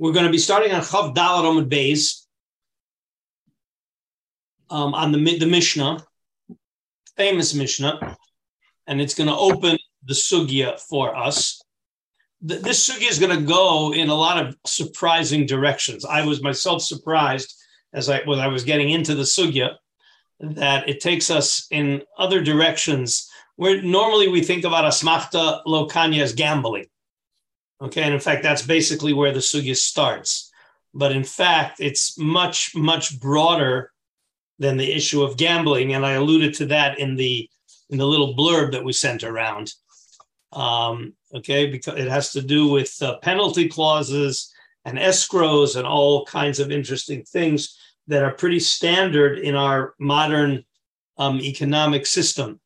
We're going to be starting on Chavdalah Rambam Beis, on the Mishnah, famous Mishnah, and it's going to open the sugya for us. This sugya is going to go in a lot of surprising directions. I was myself surprised as I was getting into the sugya that it takes us in other directions where normally we think about Asmachta, Lokanya as gambling. Okay, and in fact, that's basically where the sugya starts. But in fact, it's much, much broader than the issue of gambling, and I alluded to that in the little blurb that we sent around. Because it has to do with penalty clauses and escrows and all kinds of interesting things that are pretty standard in our modern economic system.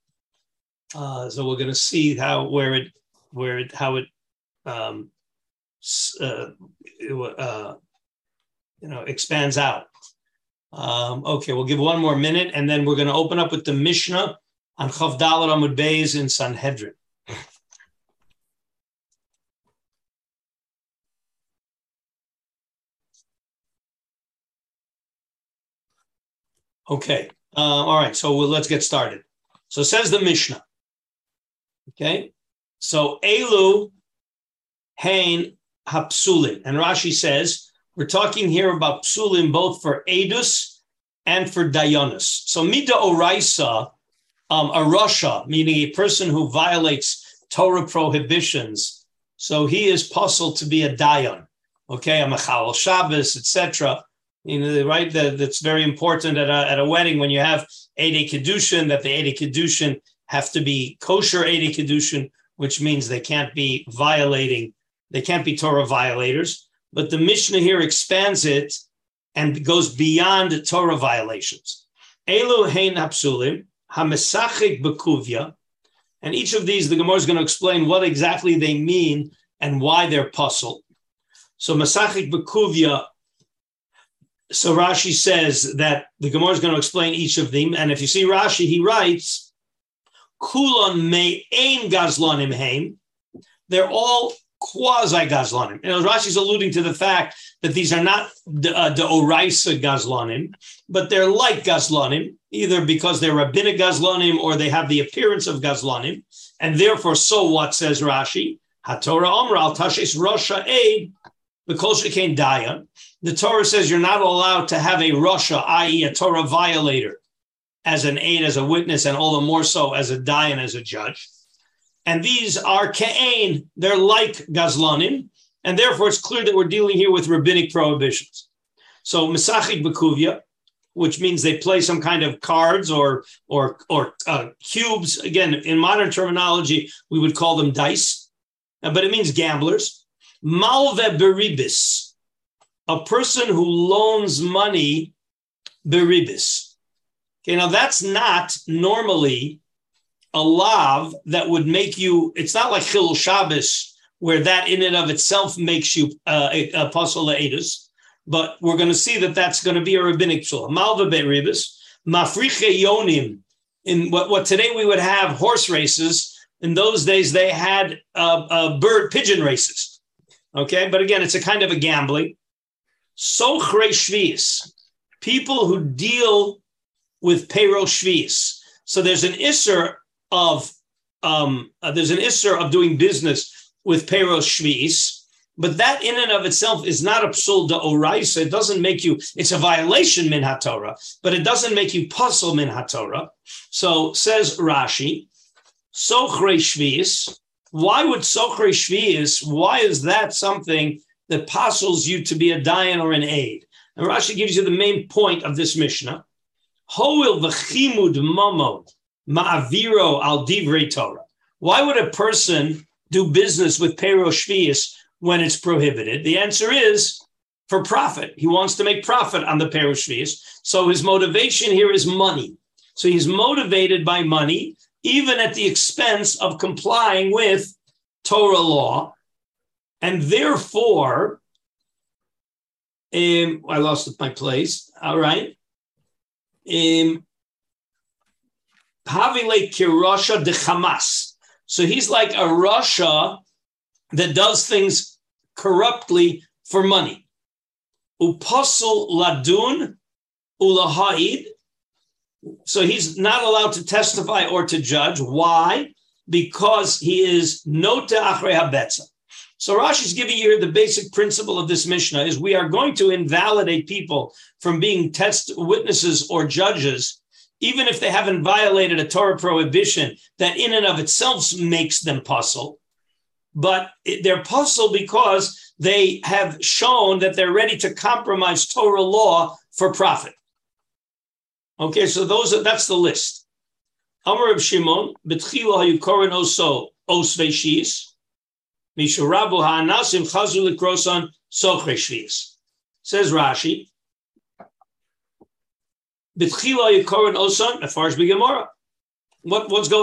So we're going to see how it expands out. We'll give one more minute, and then we're going to open up with the Mishnah on Chavdalah Amud Beis in Sanhedrin. Okay, all right, so let's get started. So says the Mishnah. Okay, so Elu Hain HaPsulim, and Rashi says, we're talking here about psulim both for Edus and for Dayanus. So mida oraisa, a Rosha, meaning a person who violates Torah prohibitions. So he is puzzled to be a Dayan, okay, a Mechalel Shabbos, etc. You know, right? That's very important at a wedding when you have Eide Kedushin, that the Eide Kedushin have to be kosher Eide Kedushin, which means they can't be violating, they can't be Torah violators. But the Mishnah here expands it and goes beyond Torah violations. Elu hein hapsulim, hamasachik bekuvia. And each of these, the Gemara is going to explain what exactly they mean and why they're puzzled. So masachik bekuvia, so Rashi says that the Gemara is going to explain each of them. And if you see Rashi, he writes, kulon me'ein gazlanim hein. They're all quasi-Gazlanim. You know, Rashi's alluding to the fact that these are not the Oraisa Gazlanim, but they're like Gazlanim, either because they're rabbinic Gazlanim or they have the appearance of Gazlanim. And therefore, so what, says Rashi? HaTorah Omra al Tashes Rosha Eid, because it came Dayan. The Torah says you're not allowed to have a Rosha, i.e. a Torah violator, as an aid, as a witness, and all the more so as a Dayan, as a judge. And these are Ka'ain, they're like Gazlanim, and therefore it's clear that we're dealing here with rabbinic prohibitions. So Mesachik Bekuvia, which means they play some kind of cards or cubes. Again, in modern terminology, we would call them dice, but it means gamblers. Malve beribis, a person who loans money, beribis. Okay, now that's not normally a lav that would make you, it's not like Chilul Shabbos, where that in and of itself makes you a puzzle edus, but we're going to see that that's going to be a rabbinic psul. Malve beribis, Mafricha Yonim, in what today we would have horse races. In those days, they had pigeon races. Okay, but again, it's a kind of a gambling. Sochre Shvis, people who deal with Peyro Shvis. So there's an isser of doing business with Peyro Shvis, but that in and of itself is not a psul d'oraisa. It doesn't make you, it's a violation min haTorah, but it doesn't make you puzzle min haTorah. So says Rashi, Sochre Shvis, why is that something that puzzles you to be a dayan or an aid? And Rashi gives you the main point of this Mishnah. Hoil v'chimud mamon ma'aviro al divrei Torah. Why would a person do business with Peyro Shvis when it's prohibited? The answer is for profit. He wants to make profit on the Peyro Shvis. So his motivation here is money. So he's motivated by money, even at the expense of complying with Torah law. And therefore, I lost my place. All right. Havile Kirosha de Hamas. So he's like a Russia that does things corruptly for money. Upasul ladun ulaha'id. So he's not allowed to testify or to judge. Why? Because he is nota achrei habetza. So Rashi's giving you here the basic principle of this Mishnah is we are going to invalidate people from being test witnesses or judges, even if they haven't violated a Torah prohibition that in and of itself makes them puzzle. But they're puzzled because they have shown that they're ready to compromise Torah law for profit. Okay, so that's the list. Amar Reb Shimon, betchila hayukorin oso osvei shis. Says Rashi, what's going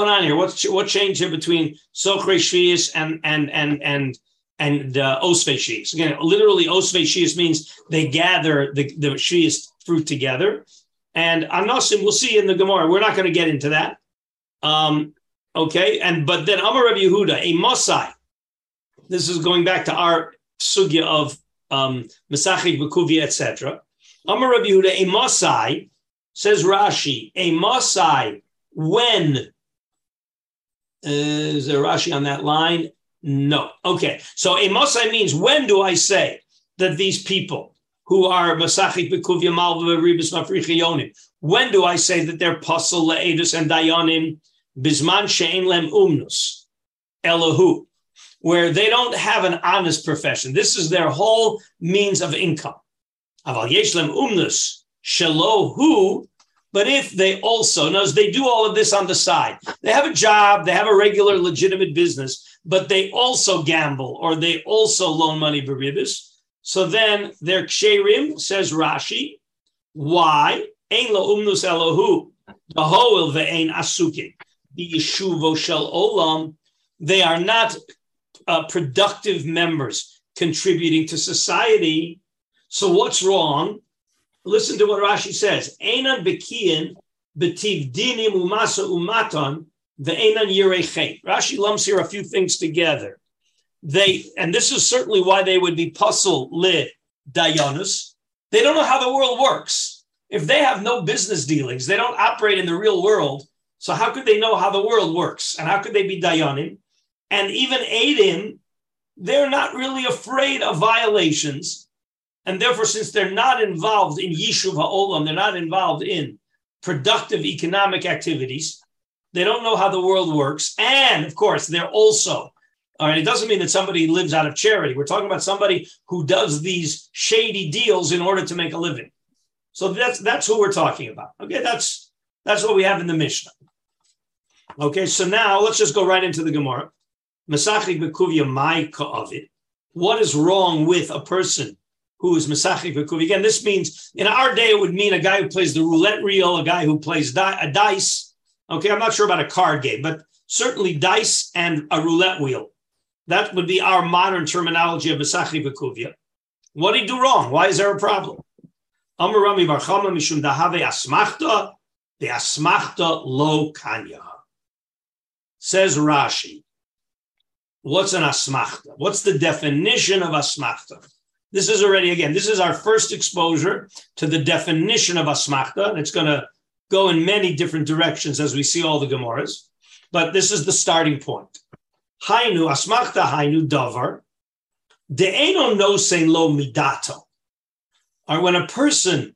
on here? What changed here between Sochre Shvis and Osvei Shvis? Again, literally Osvei Shvis means they gather the Shvis fruit together. And Anasim, we'll see in the Gemara. We're not going to get into that. Okay, but then Amar Rav Yehuda, a Mosai. This is going back to our sugya of masachik bekuvia, etc. Amar Rabbi Yehuda, a Masai, says Rashi, a Masai, when is there Rashi on that line? No. Okay. So a Masai means when do I say that these people who are masachik bekuvia, malve beribis, mafricha yonim, when do I say that they're psulim, edus, and dayanim bisman she'ein lehem umnus elohu? Where they don't have an honest profession. This is their whole means of income. Aval yesh lehem umnus shelohu, but if they also, notice they do all of this on the side. They have a job, they have a regular legitimate business, but they also gamble or they also loan money beribis. So then their ksherim, says Rashi, why? Ein lo umnus elohu, the hoil ve'ein asukin, the yeshuvo shel olam, they are not productive members contributing to society. So what's wrong? Listen to what Rashi says. Einan bekiyin betiv dinim umasa umatan ve'einan yirei. Rashi lumps here a few things together. And this is certainly why they would be puzzled le Dayanus. They don't know how the world works. If they have no business dealings, they don't operate in the real world. So how could they know how the world works? And how could they be Dayanim? And even Eidim, they're not really afraid of violations. And therefore, since they're not involved in Yeshuva Olam, they're not involved in productive economic activities. They don't know how the world works. And of course, they're also, all right, it doesn't mean that somebody lives out of charity. We're talking about somebody who does these shady deals in order to make a living. So that's who we're talking about. Okay, that's what we have in the Mishnah. Okay, so now let's just go right into the Gemara. Masachik bekuvia mai ka'avid. What is wrong with a person who is masachik bekuvia? Again, this means, in our day, it would mean a guy who plays the roulette reel, a guy who plays a dice. Okay, I'm not sure about a card game, but certainly dice and a roulette wheel. That would be our modern terminology of masachik bekuvia. What did he do wrong? Why is there a problem? Amar Rami Bar Chama mishum dahave asmachta, the asmachta Lokanya. Says Rashi. What's an asmachta? What's the definition of asmachta? This is already, again, this is our first exposure to the definition of asmachta. And it's going to go in many different directions as we see all the Gemaras. But this is the starting point. Hainu, asmachta hainu davar. De'eno nosein lo midato. Or when a person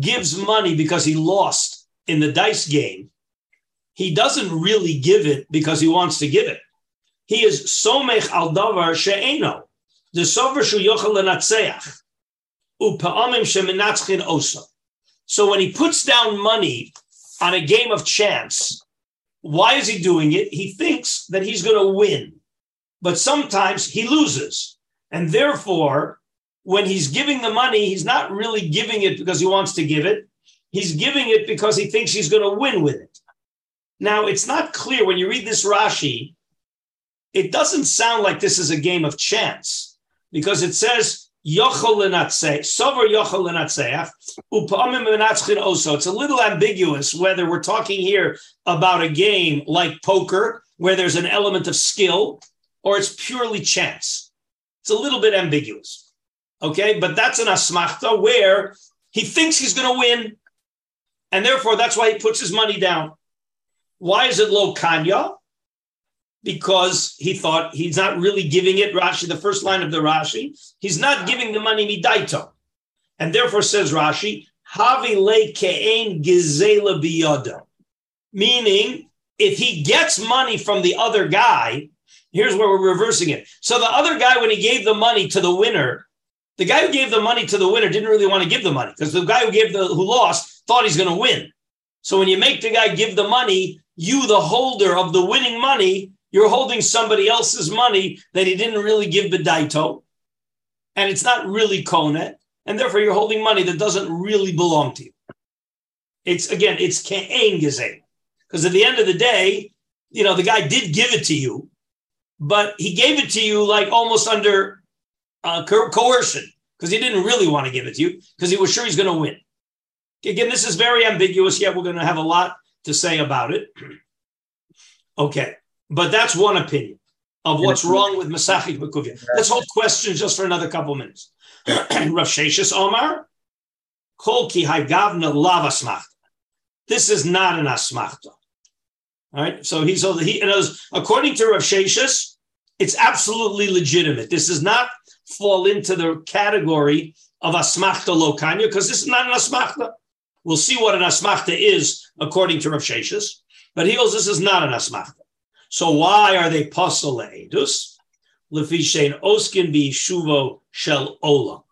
gives money because he lost in the dice game, he doesn't really give it because he wants to give it. He is somech al davar she'eno, the sover shu yochel lenatzeach, upa'amim she'menatzchin osa. So when he puts down money on a game of chance, why is he doing it? He thinks that he's going to win, but sometimes he loses. And therefore, when he's giving the money, he's not really giving it because he wants to give it. He's giving it because he thinks he's going to win with it. Now, it's not clear when you read this Rashi. It doesn't sound like this is a game of chance because it says, it's a little ambiguous whether we're talking here about a game like poker where there's an element of skill or it's purely chance. It's a little bit ambiguous. Okay, but that's an asmachta where he thinks he's going to win, and therefore that's why he puts his money down. Why is it Lokanya? Because he thought he's not really giving it, Rashi, the first line of the Rashi, he's not giving the money midaito. And therefore says Rashi, Havi le ke'en gizela biyoda. Meaning, if he gets money from the other guy, here's where we're reversing it. So the other guy, when he gave the money to the winner, the guy who gave the money to the winner didn't really want to give the money because the guy who lost thought he's going to win. So when you make the guy give the money, you, the holder of the winning money, you're holding somebody else's money that he didn't really give bidaito, and it's not really konet, and therefore you're holding money that doesn't really belong to you. It's, again, it's ke'en gezeh. Because at the end of the day, you know, the guy did give it to you, but he gave it to you like almost under coercion, because he didn't really want to give it to you, because he was sure he's going to win. Again, this is very ambiguous, yet we're going to have a lot to say about it. Okay, but that's one opinion of what's wrong with masachik bekuvia. Let's hold questions just for another couple minutes. Rav Sheshes Omar, Kol ki haygavna lav asmachta. This is not an asmachta. All right, so according to Rav Sheshes, it's absolutely legitimate. This does not fall into the category of asmachta lokanya because this is not an asmachta. We'll see what an asmachta is according to Rav Sheshes, but he goes, this is not an asmachta. So why are they posel edus? Lefi shein oskin b'yeshuvo shel olam.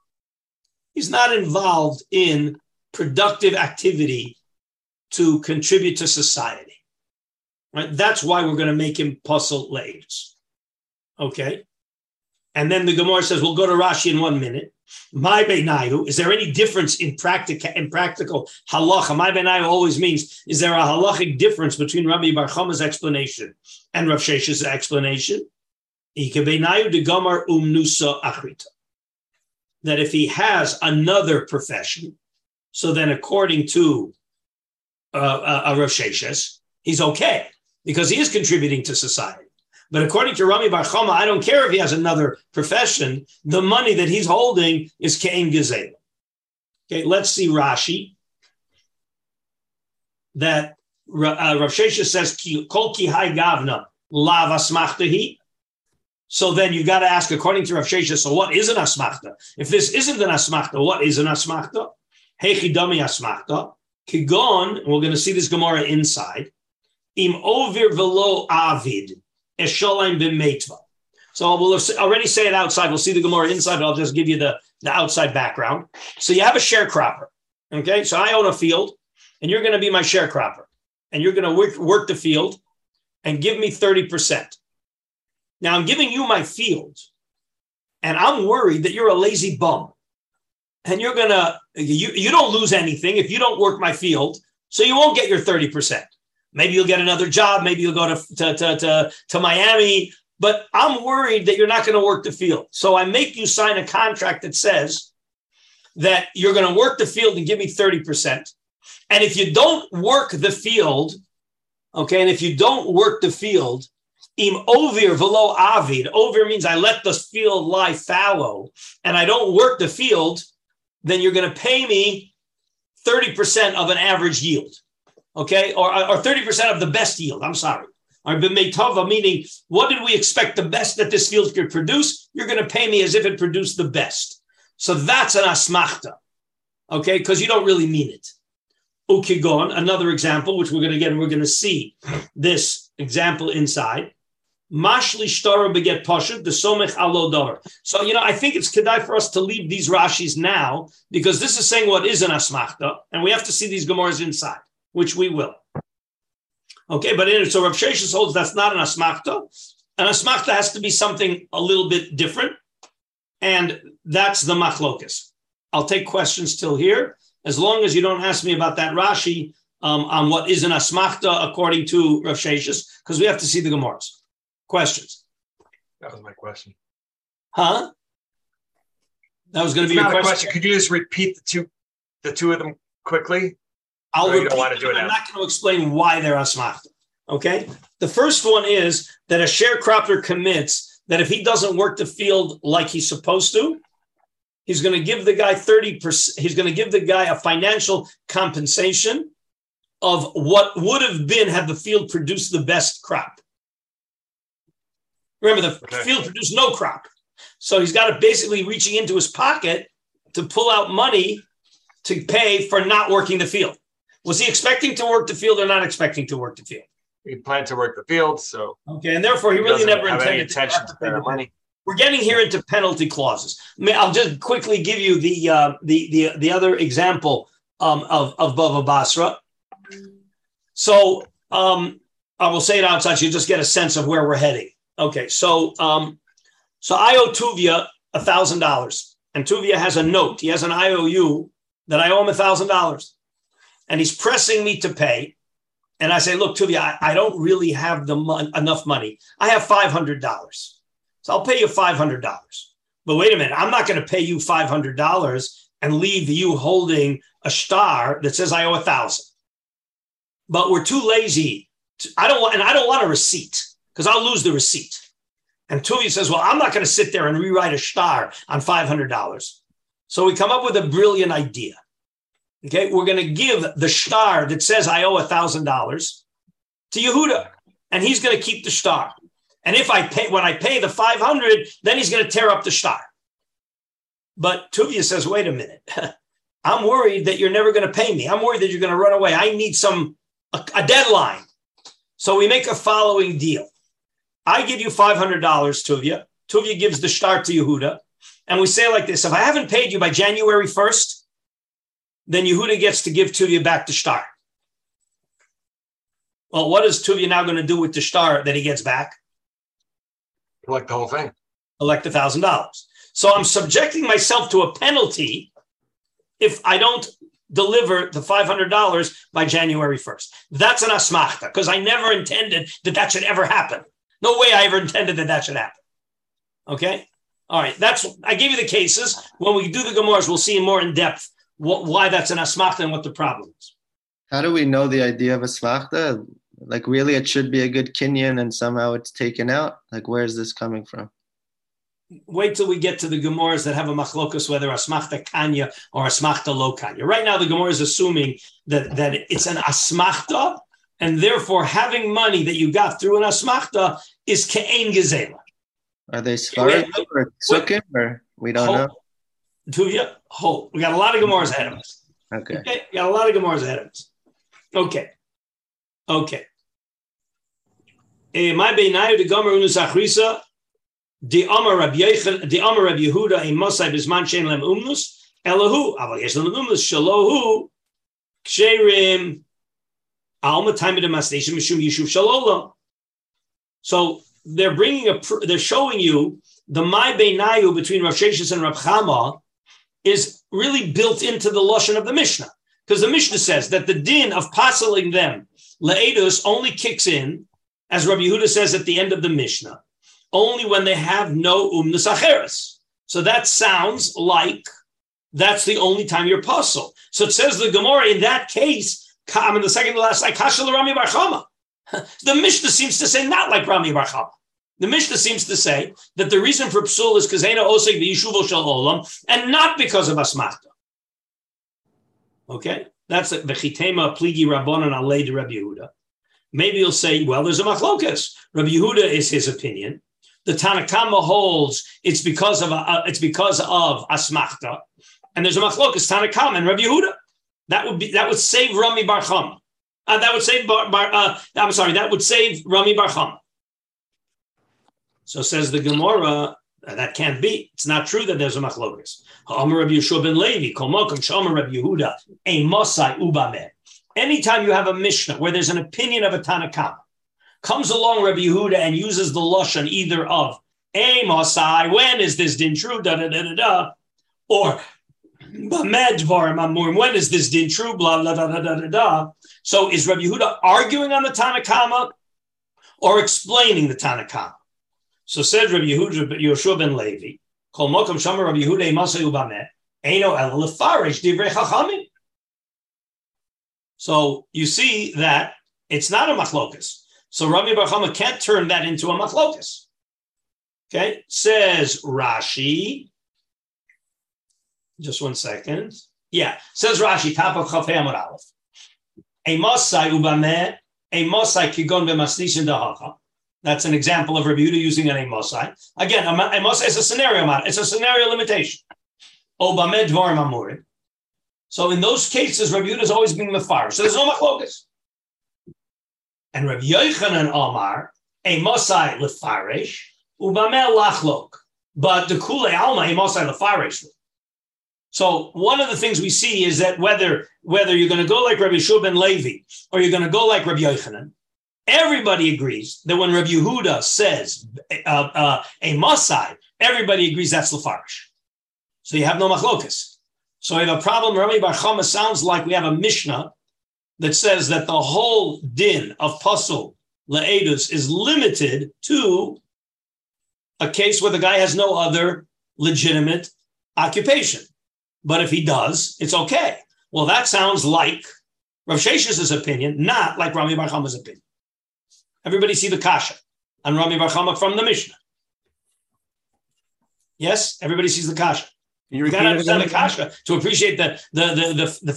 He's not involved in productive activity to contribute to society. Right? That's why we're going to make him posel edus. Okay? And then the Gemara says, we'll go to Rashi in 1 minute. My beinayu, is there any difference in practical halacha? My beinayu always means, is there a halachic difference between Rami Bar Chama's explanation and Rav Shesh's explanation? That if he has another profession, so then according to Rav Sheshes, he's okay, because he is contributing to society. But according to Rami Bar Chama, I don't care if he has another profession. The money that he's holding is ke'en gezela. Okay, let's see Rashi. That Rav Sheshes says, kol ki hai gavna, lav asmachtahi. So then you've got to ask, according to Rav Sheshes, so what is an asmachta? If this isn't an asmachta, what is an asmachta? Hechidami asmachta. Kigon, and we're going to see this Gemara inside. Im ovir velo avid. So we'll already say it outside. We'll see the Gemara inside, but I'll just give you the outside background. So you have a sharecropper, okay? So I own a field, and you're going to be my sharecropper, and you're going to work the field and give me 30%. Now, I'm giving you my field, and I'm worried that you're a lazy bum, and you're going to you don't lose anything if you don't work my field, so you won't get your 30%. Maybe you'll get another job. Maybe you'll go to Miami. But I'm worried that you're not going to work the field. So I make you sign a contract that says that you're going to work the field and give me 30%. And if you don't work the field, okay, and if you don't work the field, im ovir velo avid. Ovir means I let the field lie fallow and I don't work the field, then you're going to pay me 30% of an average yield. Okay, or 30% of the best yield. I'm sorry. All right, b'meitava, meaning what did we expect the best that this field could produce? You're going to pay me as if it produced the best. So that's an asmachta, okay, because you don't really mean it. Ukigon, another example, which we're going to see this example inside. Mashli shtara beget pashut the somech alo davar. So you know, I think it's kedai for us to leave these Rashis now because this is saying what is an asmachta, and we have to see these Gemaras inside, which we will. Okay, but in it, so Rav Sheshes holds that's not an asmachta. An asmachta has to be something a little bit different, and that's the machlokas. I'll take questions till here. As long as you don't ask me about that Rashi on what is an asmachta according to Rav Sheshes, because we have to see the Gemaras. Questions? That was my question. Huh? That was going to be your question. Could you just repeat the two of them quickly? I'm not going to explain why they're asmachta. Okay? The first one is that a sharecropper commits that if he doesn't work the field like he's supposed to, He's going to give the guy 30%. He's going to give the guy a financial compensation of what would have been had the field produced the best crop. Remember, the field produced no crop. So he's got to basically reaching into his pocket to pull out money to pay for not working the field. Was he expecting to work the field or not expecting to work the field? He planned to work the field, so... Okay, and therefore he really never intended to pay the money. We're getting here into penalty clauses. I'll just quickly give you the other example of Bava Basra. So I will say it outside so you just get a sense of where we're heading. Okay, so I owe Tuvia $1,000, and Tuvia has a note. He has an IOU that I owe him $1,000, and he's pressing me to pay. And I say, look, Tuvia, I don't really have enough money. I have $500. So I'll pay you $500. But wait a minute, I'm not going to pay you $500 and leave you holding a star that says I owe $1,000. But we're too lazy. I don't want a receipt because I'll lose the receipt. And Tuvia says, well, I'm not going to sit there and rewrite a star on $500. So we come up with a brilliant idea. Okay, we're going to give the star that says I owe $1,000 to Yehuda, and he's going to keep the star. And if I pay, when I pay the $500, then he's going to tear up the star. But Tuvia says, wait a minute. I'm worried that you're never going to pay me. I'm worried that you're going to run away. I need a deadline. So we make a following deal. I give you $500, Tuvia. Tuvia gives the star to Yehuda. And we say like this, if I haven't paid you by January 1st, then Yehuda gets to give Tuvia back the star. Well, what is Tuvia now going to do with the star that he gets back? Collect the whole thing. Collect $1,000. So I'm subjecting myself to a penalty if I don't deliver the $500 by January 1st. That's an asmachta, because I never intended that should ever happen. No way I ever intended that should happen. Okay? All right. I gave you the cases. When we do the Gemaras, we'll see more in depth why that's an asmachta and what the problem is. How do we know the idea of asmachta? Like, really, it should be a good kinyan, and somehow it's taken out. Like, where is this coming from? Wait till we get to the Gemaras that have a machlokus, whether asmachta kanya or asmachta lo kanya. Right now, the Gemara is assuming that it's an asmachta, and therefore having money that you got through an asmachta is ke'en gezela. Are they svarim or tzukim, or we don't know? Tuvia, hold. We got a lot of Gemaras ahead of us. Okay. We got a lot of Gemaras ahead of us. Okay. My beinayu de gomer unu zachrisa de amar Rabbi Yehuda in Mosai bisman shein lem umnus elahu aval yesh lem umnus shalohu ksherim alma time of demastation mishum yishuv shalom. So they're they're showing you the my beinayu between Rav Sheshes and Rav Chama is really built into the lashon of the Mishnah, because the Mishnah says that the din of paseling them Le'edus only kicks in, as Rabbi Yehuda says at the end of the Mishnah, only when they have no umnus acheres. So that sounds like that's the only time you're puzzled. So it says the Gemara, in that case, I'm in the second to last, like Hashal Rami Bar Chama. The Mishnah seems to say not like Rami Bar Chama. The Mishnah seems to say that the reason for psul is because Eina Oseg Yeshuvo Shel Olam, and not because of Asmachta. Okay? That's a vechitema pligi rabbonon alei de Rabbi Yehuda. Maybe you'll say, well, there's a machlokas. Rabbi Yehuda is his opinion. The Tanna Kama holds it's because of asmachta, and there's a machlokas Tanna Kama and Rabbi Yehuda. That would save Rami Bar Chama. That would save Rami Bar Chama. So says the Gemara. That can't be. It's not true that there's a machlokas. Ha'amar Rabbi Yehoshua ben Levi, kol makom she'amar Rabbi Yehuda, ein mosai ubameh. Anytime you have a Mishnah where there's an opinion of a Tanna Kama, comes along Rabbi Yehuda and uses the lashon either of ein mosai, when is this din true, or bameh dvarim amurim, when is this din true, blah blah blah blah blah. So is Rabbi Yehuda arguing on the Tanna Kama or explaining the Tanna Kama? So said Rabbi Yehoshua ben Levi, Kol Mokom Shomer Rabbi Yehuda Masay Ubameh, Eino El Lefarish Divrei Chachamim. So you see that it's not a machlokas. So Rami Bar Chama can't turn that into a machlokas. Okay, says Rashi, Just one second. Yeah, says Rashi, top of Chafei Amud Aleph. A Mosai ubameh, a Mosai kigon v'masnishin dahacha. That's an example of Rabbi Yehuda using an a Mosai. Again, a Mosai is a scenario model. It's a scenario limitation. Obameh dvarim amurim. So in those cases, Rabbi Yehuda is always being mefarish. So there's no machlokas. And Rabbi Yochanan Omar, a Mosai lefarish ubameh lachlok. But the Kule Alma, a Mosai lefarish. So one of the things we see is that whether you're going to go like Rabbi Yehoshua ben Levi or you're going to go like Rabbi Yochanan, everybody agrees that when Rabbi Yehuda says a Masai, everybody agrees that's lefarish. So you have no machlokas. So we have a problem. Rami Bar Chama sounds like we have a Mishnah that says that the whole din of Pasul le'edus is limited to a case where the guy has no other legitimate occupation. But if he does, it's okay. Well, that sounds like Rav Sheshes' opinion, not like Rami Bar Chama's opinion. Everybody see the kasha on Rami Bar Chama from the Mishnah. Yes, everybody sees the kasha. You got to understand the kasha to appreciate the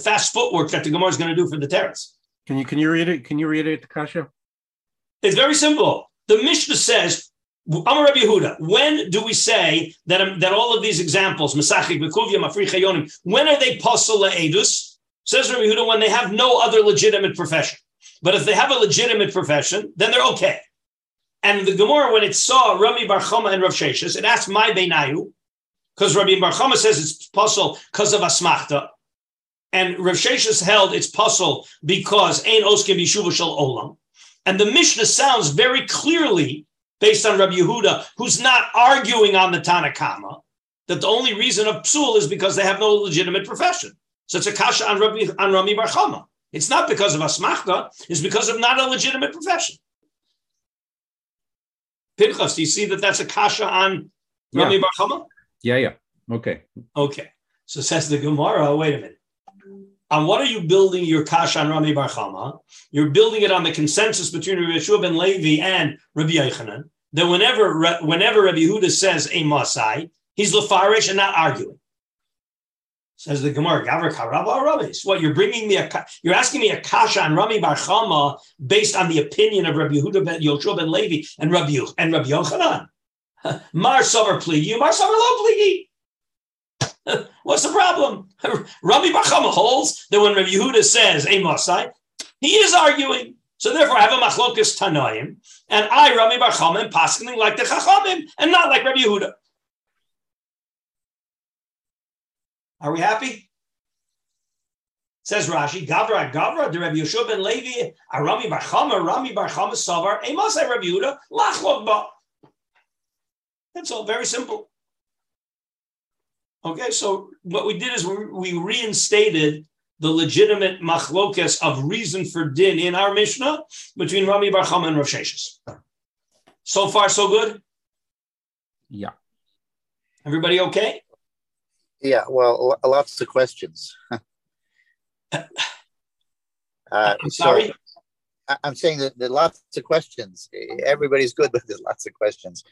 fast footwork that the Gemara is going to do for the teretz. Can you read it? Can you read it, the kasha? It's very simple. The Mishnah says, Amar Rabbi Yehuda, when do we say that all of these examples, masachik bekuvia, mafricha yonim, when are they pasul le'edus? Says Rabbi Yehuda, when they have no other legitimate profession. But if they have a legitimate profession, then they're okay. And the Gemara, when it saw Rami Bar Chama and Rav Sheshes, it asked my beinayu, because Rabbi Bar Chama says it's pasul because of Asmachta, and Rav Sheshes held it's pasul because ein oskim Yeshuva Olam. And the Mishnah sounds very clearly, based on Rabbi Yehuda, who's not arguing on the Tanakama, that the only reason of psul is because they have no legitimate profession. So it's a kasha on Rami Bar Chama. It's not because of Asmachta, it's because of not a legitimate profession. Pinchas, do you see that that's a kasha on Rami Bar Chama? Yeah. Okay. So says the Gemara, wait a minute. On what are you building your kasha on Rami Bar Chama? You're building it on the consensus between Rabbi Yehoshua ben Levi and Rabbi Yochanan that whenever Rabbi Yehuda says a Masai, he's lefarish and not arguing. Says the Gemara, Gavra Karaba Rabbeis. What you're asking me a kasha on Rami Bar Chama based on the opinion of Rabbi Yehuda ben Yehoshua ben Levi and Rabbi Yochanan. Mar Sover Pligi, Mar Sover Lo Pligi. What's the problem? Rami Bar Chama holds that when Rabbi Yehuda says a Masai, he is arguing. So therefore, I have a machlokas tanoim, and I, Rami Bar Chama, am paskening like the Chachamim and not like Rabbi Yehuda. Are we happy? Says Rashi, Gavra, the Rabbi Yehoshua ben Levi, a Rami Bar Chama Savar, a Masai Rabbi Yehuda, lachlok ba. That's all very simple. Okay, so what we did is we reinstated the legitimate machlokas of reason for din in our Mishnah between Rami Bar Chama and Rav Sheshes. So far, so good? Yeah. Everybody okay? Yeah, well, lots of questions. I'm sorry? So I'm saying that there are lots of questions. Everybody's good, but there's lots of questions.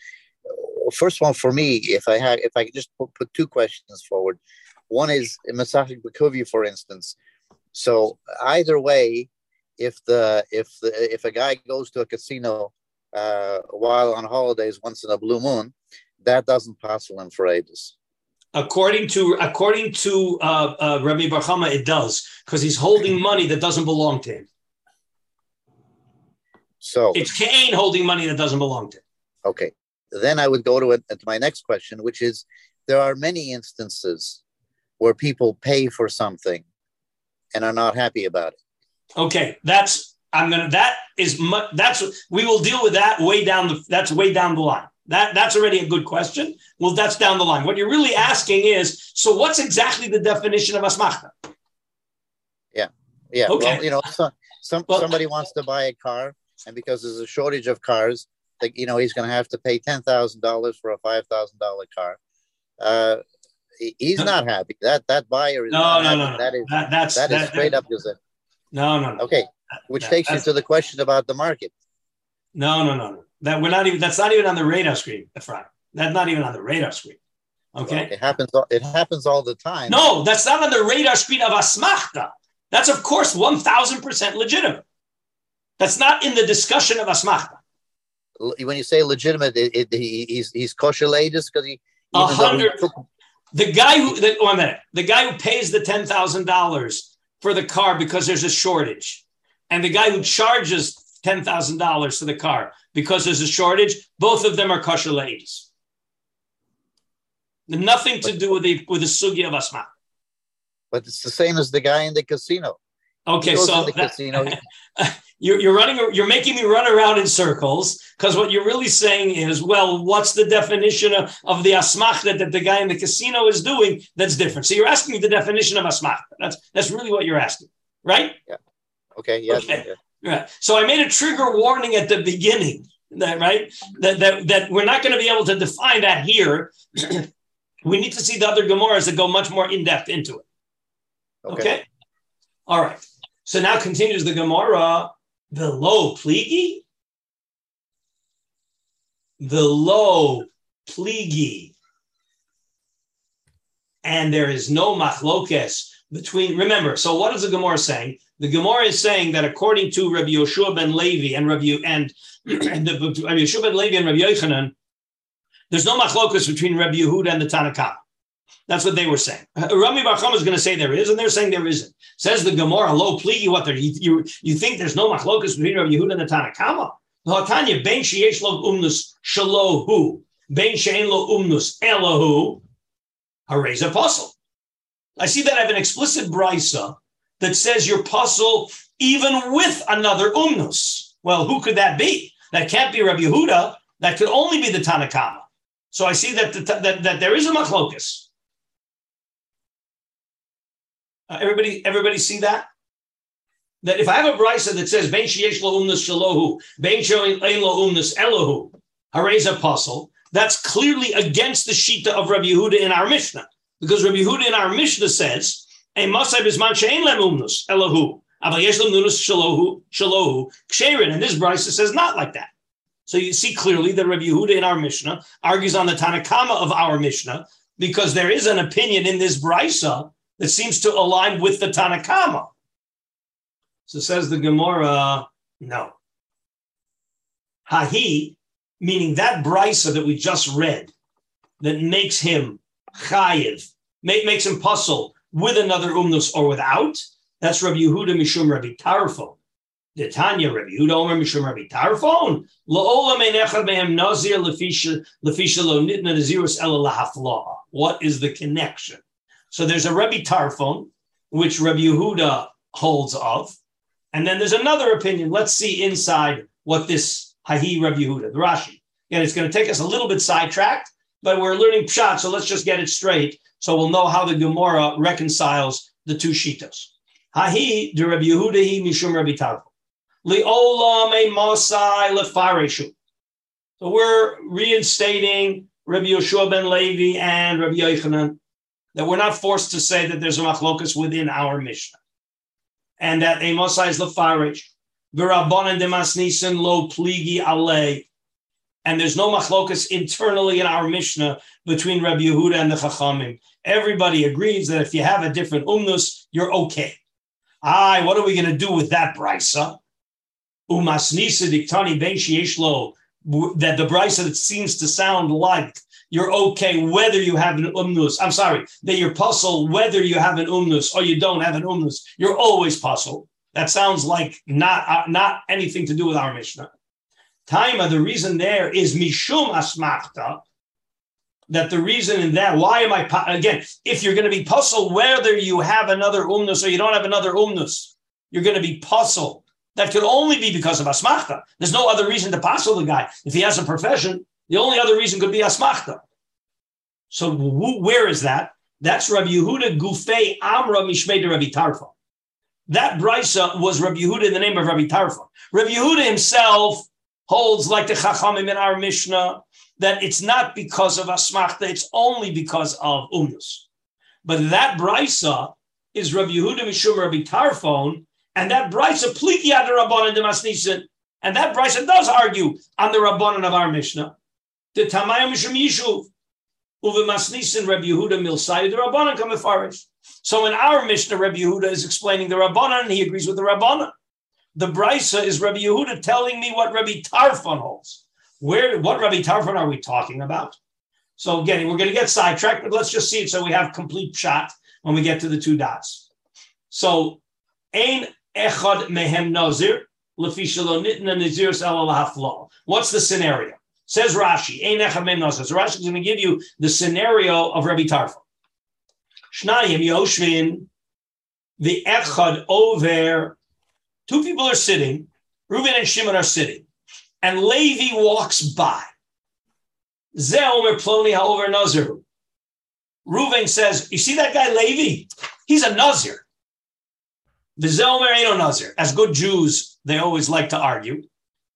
First one for me, if I could just put two questions forward. One is masachik bekuvia, for instance. So either way, if a guy goes to a casino while on holidays once in a blue moon, that doesn't pasul him for edus. According to Rami Bar Chama, it does, because he's holding money that doesn't belong to him. So it's Cain holding money that doesn't belong to him. Okay. Then I would go to my next question, which is there are many instances where people pay for something and are not happy about it. Okay, we will deal with that way down the line. That's already a good question. Well, that's down the line. What you're really asking is, so what's exactly the definition of asmachta? Yeah. Okay. Well, somebody wants to buy a car, and because there's a shortage of cars, he's going to have to pay $10,000 for a $5,000 car. He's not happy. That buyer is not happy. That is straight up. No. Okay, which takes you to the question about the market. No. That's not even on the radar screen, Ephraim. That's not even on the radar screen. Okay. So it happens all the time. No, that's not on the radar screen of Asmachta. That's, of course, 1,000% legitimate. That's not in the discussion of Asmachta. When you say legitimate, he's kosher leidus because he... 100. The guy who pays the $10,000 for the car because there's a shortage, and the guy who charges $10,000 for the car because there's a shortage, both of them are kosher leidus. Nothing to do with the sugi of asma. But it's the same as the guy in the casino. Okay, so the casino. You're making me run around in circles, because what you're really saying is, well, what's the definition of the asmachta that the guy in the casino is doing that's different? So you're asking me the definition of asmachta. That's really what you're asking, right? Yeah. Okay. Yes. Okay. Yeah. Right. So I made a trigger warning at the beginning, that we're not going to be able to define that here. We need to see the other Gemaras that go much more in-depth into it. Okay? All right. So now continues the Gemara, the low pligi. And there is no machlokes between, remember, so what is the Gemara saying? The Gemara is saying that according to Rabbi Yehoshua ben Levi and Rabbi Yochanan, there's no machlokas between Rabbi Yehuda and the Tanna Kama. That's what they were saying. Rami Bar Chama is going to say there is, and they're saying there isn't. Says the Gemara, lo pligi, what there? You think there's no machlokas between Rabbi Yehuda and the Tanna Kama? Hatanya ben sheyesh lo umnus shalohu, ben she'en lo umnus elohu, harei ze posel. I see that I have an explicit brisa that says you're posel even with another umnus. Well, who could that be? That can't be Rabbi Yehuda. That could only be the Tanna Kama. So I see that that there is a machlokas. Everybody see that? That if I have a brisa that says ben sheyesh lo umnus shalohu, ben she'en lo umnus elohu, harei ze posel, that's clearly against the shita of Rabbi Yehuda in our Mishnah, because Rabbi Yehuda in our Mishnah says a masai bisman she'en lem umnus elohu, aval yesh lem umnus shalohu ksherin, and this brisa says not like that. So you see clearly that Rabbi Yehuda in our Mishnah argues on the Tanna Kama of our Mishnah, because there is an opinion in this brisa that seems to align with the Tanna Kama. So says the Gemara, no. Hahi, meaning that brisa that we just read, that makes him chayiv, makes him puzzle with another umnus or without, that's Rabbi Yehuda mishum Rabbi Tarfon. The Tanya Rabbi Yehuda Omer Mishum Rabbi Tarfon La'olam ein echad mehem Nazir lefisha lo nitna nazirus ela lahafla. What is the connection? So there's a Rabbi Tarfon, which Rabbi Yehuda holds of, and then there's another opinion. Let's see inside what this Hahi Rabbi Yehuda, the Rashi. And it's going to take us a little bit sidetracked, but we're learning pshat, so let's just get it straight, so we'll know how the Gemara reconciles the two shitas. Hahi de Rabbi Yehuda hi Mishum Rabbi Tarfon. So we're reinstating Rabbi Yehoshua ben Levi and Rabbi Yochanan, that we're not forced to say that there's a machlokas within our Mishnah, and that a mosai is lefarish, v'rabbanan demas nisan lo pligi alei, and there's no machlokas internally in our Mishnah between Rabbi Yehuda and the Chachamim. Everybody agrees that if you have a different umnus, you're okay. Aye, what are we going to do with that brisa? That the brisa that seems to sound like you're okay whether you have an umnus. I'm sorry, that you're puzzle whether you have an umnus or you don't have an umnus. You're always puzzle. That sounds like not anything to do with our Mishnah. Taima, the reason there is mishum asmachta. That the reason in that, why am I, again, if you're going to be puzzle whether you have another umnus or you don't have another umnus, you're going to be puzzle. That could only be because of asmachta. There's no other reason to passel the guy. If he has a profession, the only other reason could be asmachta. So where is that? That's Rabbi Yehuda Gufei Amra Mishmei de Rabbi Tarfon. That brisa was Rabbi Yehuda in the name of Rabbi Tarfon. Rabbi Yehuda himself holds, like the Chachamim in our Mishnah, that it's not because of asmachta, it's only because of umnus. But that brisa is Rabbi Yehuda Mishum Rabbi Tarfon, and that brisa pliki ad rabbanan demas nisan, and that brisa does argue on the rabbanan of our Mishnah. The tamayim mishum yishuv, Rabbi Yehuda milsai the Rabbanan kamefarish. So in our Mishnah, Rabbi Yehuda is explaining the Rabbanan, and he agrees with the Rabbanan. The Brisa is Rabbi Yehuda telling me what Rabbi Tarfon holds. What Rabbi Tarfon are we talking about? So again, we're going to get sidetracked, but let's just see it so we have complete shot when we get to the two dots. So, ein echad mehem nazir lefi shelo nitna nazirus ela lahaflo. What's the scenario? Says Rashi, ein echad mehem nazir. So Rashi is going to give you the scenario of Rabbi Tarfon. Shnayim yoshvin, the echad over. Two people are sitting. Reuben and Shimon are sitting, and Levi walks by. Ze omer ploni ha'over nazir. Reuven says, you see that guy Levi? He's a nazir. Ze omer eino nazir. As good Jews, they always like to argue.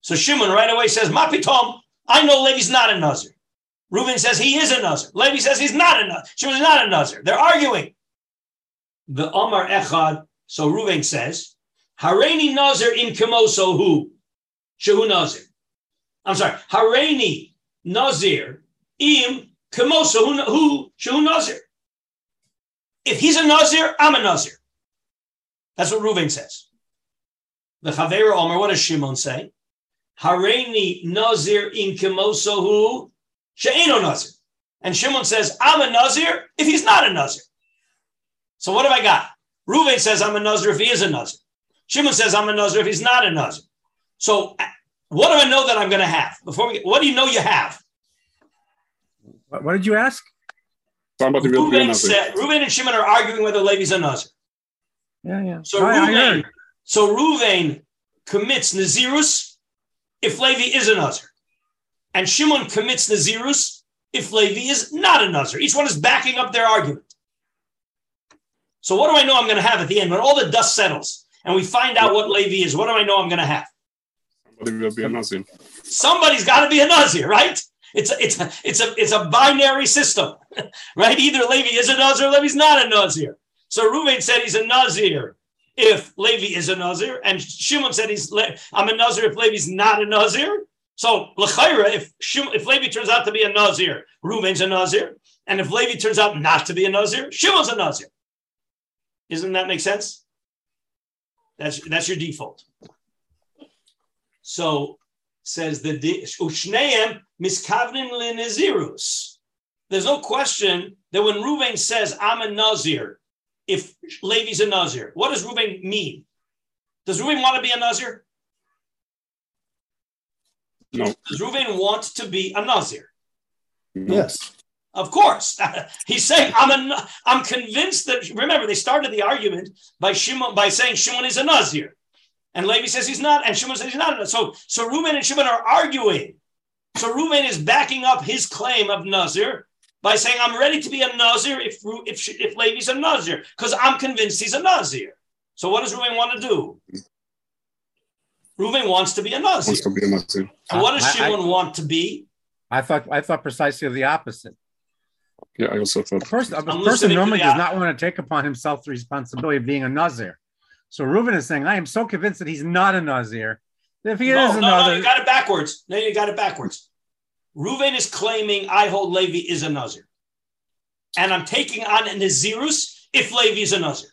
So Shimon right away says, ma pitom, I know Levi's not a nazir. Reuven says he is a nazir. Levi says he's not a nazir. Shimon's not a nazir. They're arguing. The Omar Echad, so Reuven says, hareini nazir in kemoso hu, shehu nazir. I'm sorry, hareini nazir im kemoso hu shehu nazir. If he's a nazir, I'm a nazir. That's what Reuven says. The Chaveira Omer, what does Shimon say? Hareini nazir in kemoso hu she'eino nazir. And Shimon says, I'm a nazir if he's not a nazir. So what have I got? Reuven says, I'm a nazir if he is a nazir. Shimon says, I'm a nazir if he's not a nazir. So what do I know that I'm going to have? What do you know you have? What did you ask? Reuven and Shimon are arguing whether Levi's a nazir. Yeah. So Reuven commits nazirus if Levi is a nazir, and Shimon commits nazirus if Levi is not a nazir. Each one is backing up their argument. So what do I know I'm going to have at the end when all the dust settles and we find out what Levi is? What do I know I'm going to have? Somebody's got to be a nazir, right? It's a binary system, right? Either Levi is a nazir, or Levi's not a nazir. So Reuven said he's a nazir if Levi is a nazir, and Shimon said I'm a nazir if Levi's not a nazir. So l'chayra, if Levi turns out to be a nazir, Reuven's a nazir, and if Levi turns out not to be a nazir, Shimon's a nazir. Doesn't that make sense? That's your default. So says the Ushneim miskavnin linazirus. There's no question that when Reuven says I'm a nazir, if Levi's a nazir, what does Reuven mean? Does Reuven want to be a nazir? No. Does Reuven want to be a nazir? No. Yes. Of course. He's saying I'm convinced that. Remember, they started the argument by saying Shimon is a nazir. And Levi says he's not, and Shimon says he's not. So Reuven and Shimon are arguing. So Reuven is backing up his claim of nazir by saying, I'm ready to be a nazir if Levi's a nazir, because I'm convinced he's a nazir. So what does Reuven want to do? Reuven wants to be a nazir. So what does Shimon want to be? I thought precisely the opposite. Yeah, I also thought. A person normally does not want to take upon himself the responsibility of being a nazir. So Reuven is saying, I am so convinced that he's not a nazir. If he is a nazir, you got it backwards. Reuven is claiming, I hold Levi is a nazir, and I'm taking on a nazirus if Levi is a nazir.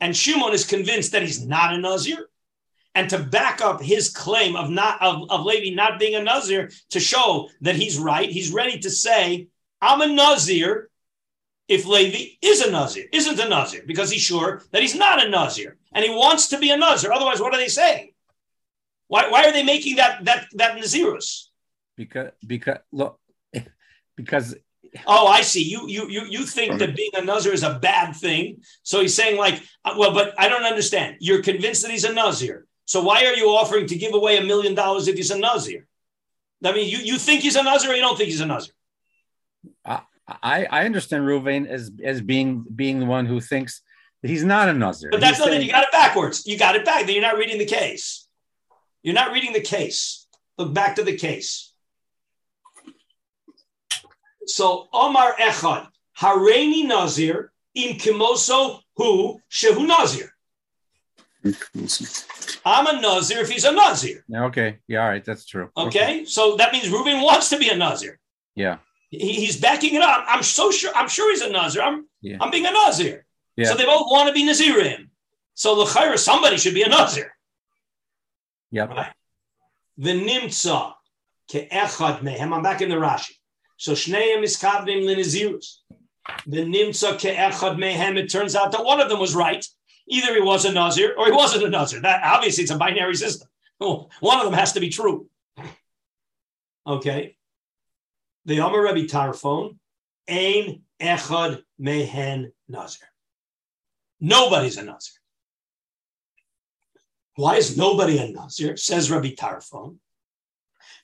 And Shimon is convinced that he's not a nazir, and to back up his claim of Levi not being a nazir to show that he's right, he's ready to say, I'm a nazir if Levi isn't a Nazir, because he's sure that he's not a Nazir, and he wants to be a Nazir. Otherwise, what are they saying? Why are they making that Nazirus? Because oh, I see. You think that being a Nazir is a bad thing. So he's saying like, well, but I don't understand. You're convinced that he's a Nazir. So why are you offering to give away $1 million if he's a Nazir? I mean, you think he's a Nazir or you don't think he's a Nazir? I understand Reuven as being the one who thinks that he's not a Nazir. But that's nothing. You got it backwards. You got it back. Then you're not reading the case. Look back to the case. So Omar Echad, Hareini Nazir im Kimoso hu shehu Nazir. I'm a Nazir if he's a Nazir. Okay. Yeah, all right. That's true. Okay. So that means Reuven wants to be a Nazir. Yeah. He's backing it up. I'm so sure. I'm sure he's a Nazir. I'm being a Nazir. Yeah. So they both want to be Nazirim. So l'chayra, somebody should be a Nazir. Yep. Right. The nimtza ke'echad mehem. I'm back in the Rashi. So shneim is kavim l'nazirus. The nimtza ke'echad mehem. It turns out that one of them was right. Either he was a Nazir or he wasn't a Nazir. That obviously it's a binary system. One of them has to be true. Okay. The Amar Rabbi Tarfon, ein echad mehen Nazir. Nobody's a Nazir. Why is nobody a Nazir? Says Rabbi Tarfon.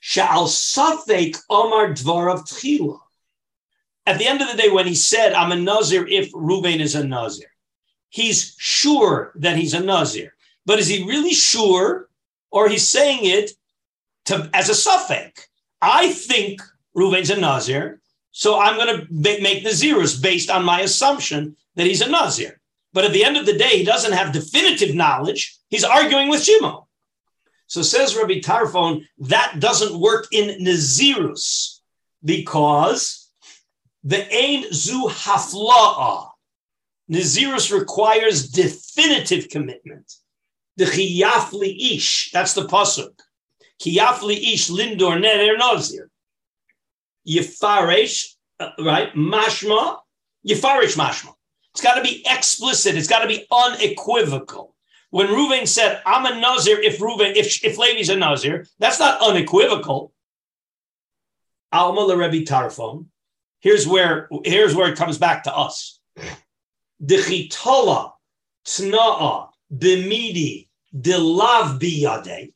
Sha'al safek omar dvarav tchila. At the end of the day, when he said, I'm a Nazir if Reuven is a Nazir, he's sure that he's a Nazir. But is he really sure, or he's saying it as a safek? I think Reuven's a Nazir, so I'm going to make Nazirus based on my assumption that he's a Nazir. But at the end of the day, he doesn't have definitive knowledge. He's arguing with Shimon. So says Rabbi Tarfon, that doesn't work in Nazirus because the Ein Zu Hafla'ah. Nazirus requires definitive commitment. The Chiyaf Li'ish, that's the Pasuk. Chiyaf Li'ish Lindor Ner Nazir. Yifarish, right? Mashma, Yifarish Mashma. It's got to be explicit. It's got to be unequivocal. When Reuven said, I'm a Nazir if Levi's a Nazir, that's not unequivocal. Alma l'Rebbe Tarfon. Here's where it comes back to us. D'chitola t'na'a b'midi d'lav biyadeh.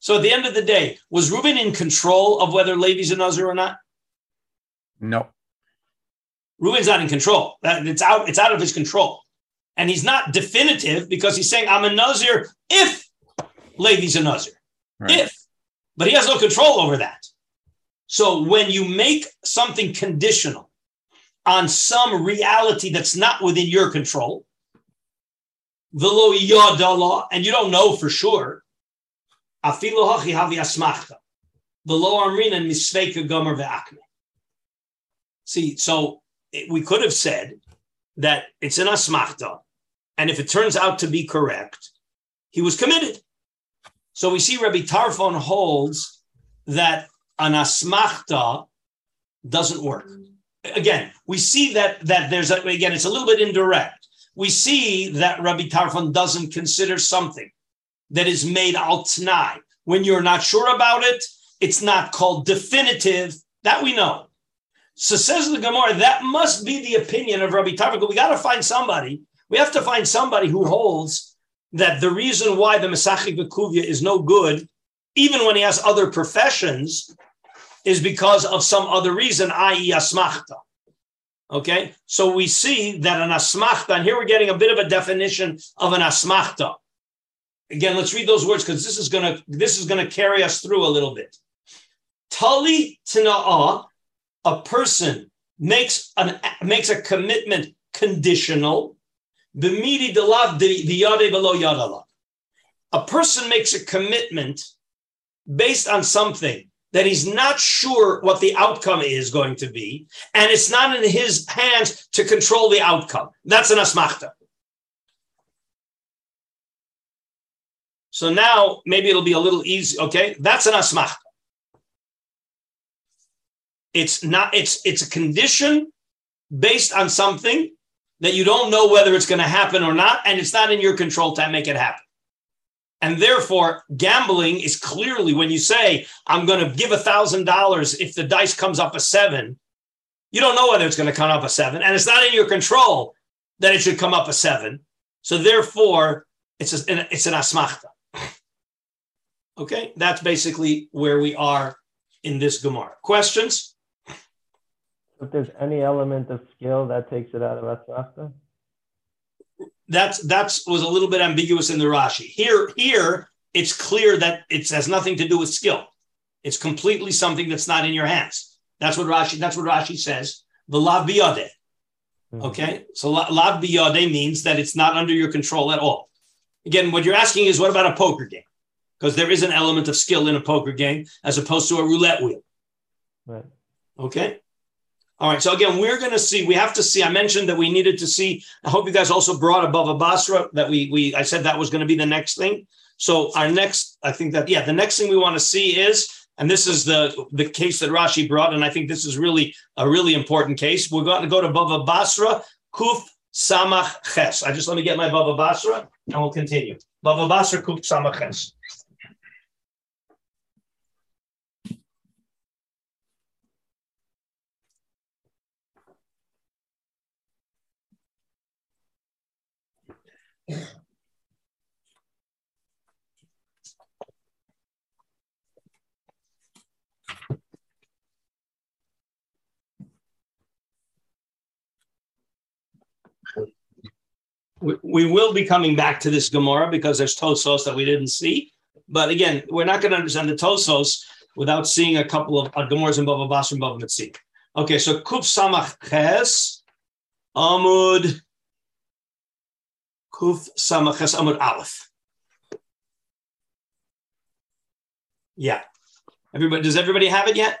So at the end of the day, was Reuven in control of whether Levi's a Nazir or not? No. Reuven's not in control. It's out of his control. And he's not definitive because he's saying, I'm a Nazir if Levi's a Nazir. Right. But he has no control over that. So when you make something conditional on some reality that's not within your control, v'lo yadala, and you don't know for sure, afilo hachi havi asmachta, v'lo amrinan misveika gomer ve'akme. See, so we could have said that it's an asmachta, and if it turns out to be correct, he was committed. So we see Rabbi Tarfon holds that an asmachta doesn't work. Again, we see that there's again, it's a little bit indirect. We see that Rabbi Tarfon doesn't consider something that is made al t'nai. When you're not sure about it, it's not called definitive. That we know. So says the Gemara, that must be the opinion of Rabbi Tarfon. We have to find somebody who holds that the reason why the masachik bekuvia is no good, even when he has other professions, is because of some other reason, i.e. asmachta. Okay? So we see that an asmachta, and here we're getting a bit of a definition of an asmachta. Again, let's read those words because this is going to carry us through a little bit. Tali t'na'ah, a person makes a commitment conditional. A person makes a commitment based on something that he's not sure what the outcome is going to be, and it's not in his hands to control the outcome. That's an asmachta. So now maybe it'll be a little easy. Okay, that's an asmachta. It's a condition based on something that you don't know whether it's going to happen or not, and it's not in your control to make it happen. And therefore, gambling is clearly, when you say, I'm going to give $1,000 if the dice comes up a 7, you don't know whether it's going to come up a 7, and it's not in your control that it should come up a 7. So therefore, it's an asmachta. Okay, that's basically where we are in this Gemara. Questions? If there's any element of skill, that takes it out of asmachta? That was a little bit ambiguous in the Rashi. Here, it's clear that it has nothing to do with skill. It's completely something that's not in your hands. That's what Rashi says. The lav biyodeh. Okay, so lav biyodeh means that it's not under your control at all. Again, what you're asking is, what about a poker game? Because there is an element of skill in a poker game as opposed to a roulette wheel. Right. Okay. All right. So again, we're going to see, we have to see, I mentioned that we needed to see, I hope you guys also brought a Bava Basra that I said that was going to be the next thing. So our next, I think that, yeah, the next thing we want to see is, and this is the case that Rashi brought, and I think this is really a really important case. We're going to go to Bava Basra, Kuf Samach Ches. I just let me get my Bava Basra and we'll continue. Bava Basra, Kuf Samach Ches. We will be coming back to this Gemara because there's Tosos that we didn't see. But again, we're not going to understand the Tosos without seeing a couple of Gemoras in Bava Basra and Bava Metzia. Okay, so Kuf Samach Ches Amud. Kuf Samaches Amud Aleph. Yeah. Everybody, does everybody have it yet?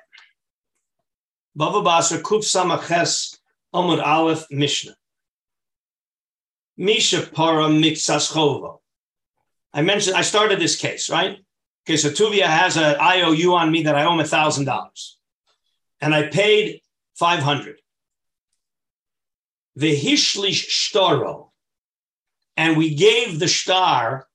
Bava Basra, Kuf Samaches Amud Aleph Mishnah. Misha Para Miksas Chovo. I started this case, right? Okay, so Tuvia has an IOU on me that I owe him $1,000. And I paid $500. The Hishlish Shtoro. And we gave the shtar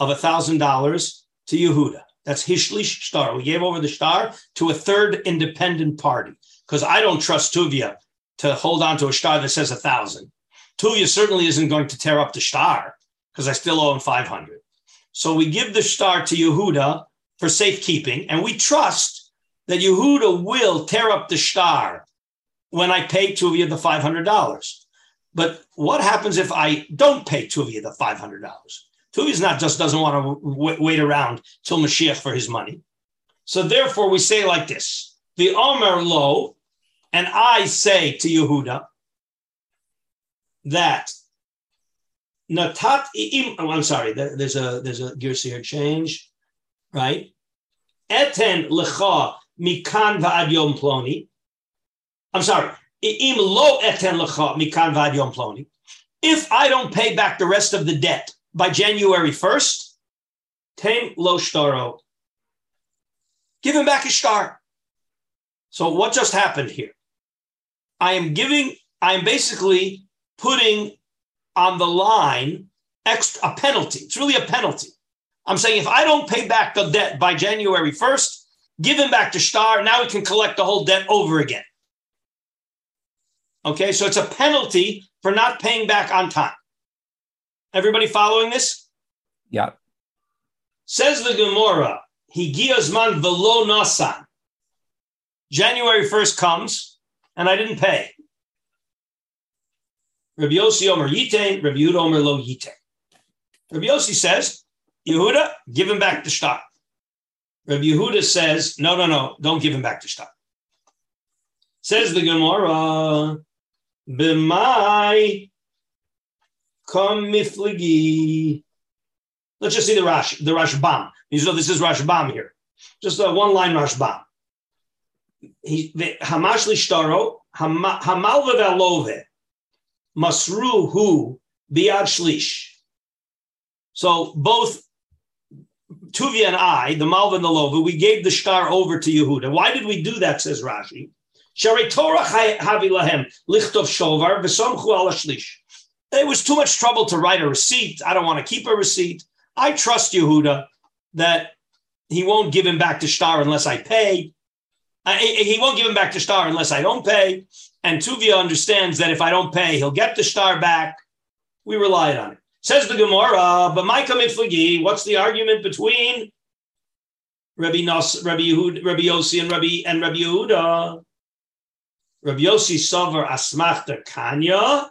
of $1,000 to Yehuda. That's Hishlish shtar. We gave over the shtar to a third independent party because I don't trust Tuvia to hold on to a shtar that says 1,000. Tuvia certainly isn't going to tear up the shtar because I still owe him 500. So we give the shtar to Yehuda for safekeeping, and we trust that Yehuda will tear up the shtar when I pay Tuvia the $500. But what happens if I don't pay Tuvia the $500? Tuvia's not just doesn't want to wait around till Mashiach for his money. So therefore, we say like this: the Omer Lo, and I say to Yehuda that Natat. I'm sorry. There's a Girsa here change, right? Eten lecha mikan va'ad yom ploni. I'm sorry. If I don't pay back the rest of the debt by January 1st, give him back his shtar. So what just happened here? I am basically putting on the line a penalty. It's really a penalty. I'm saying if I don't pay back the debt by January 1st, give him back the shtar. Now we can collect the whole debt over again. Okay, so it's a penalty for not paying back on time. Everybody following this? Yeah. Says the Gemara, Higiya Zman Velo Nasan. January 1st comes, and I didn't pay. Rabbi Yossi Omer Yitain, Rabbi Yehuda Omer Lo Yitain. Rabbi Yossi says, Yehuda, give him back the shtar. Rabbi Yehuda says, no, don't give him back the shtar. Says the Gemara, B'mai kom mifligi. Let's just see the Rashbam. You know, this is Rashbam here. Just a one-line Rashbam. Hamash lishtaro, hamalve velove, masru hu biad shlish. So both Tuvia and I, the Malva and the Lova, we gave the shtar over to Yehuda. Why did we do that, says Rashi? It was too much trouble to write a receipt. I don't want to keep a receipt. I trust Yehuda that he won't give him back to shtar unless I pay. He won't give him back to shtar unless I don't pay. And Tuvia understands that if I don't pay, he'll get the shtar back. We relied on it. Says the Gemara, but Micah Mitflagi, what's the argument between Rabbi Yossi and Rabbi Yehuda? Rabbi Yossi Sover Asmachta Kanya,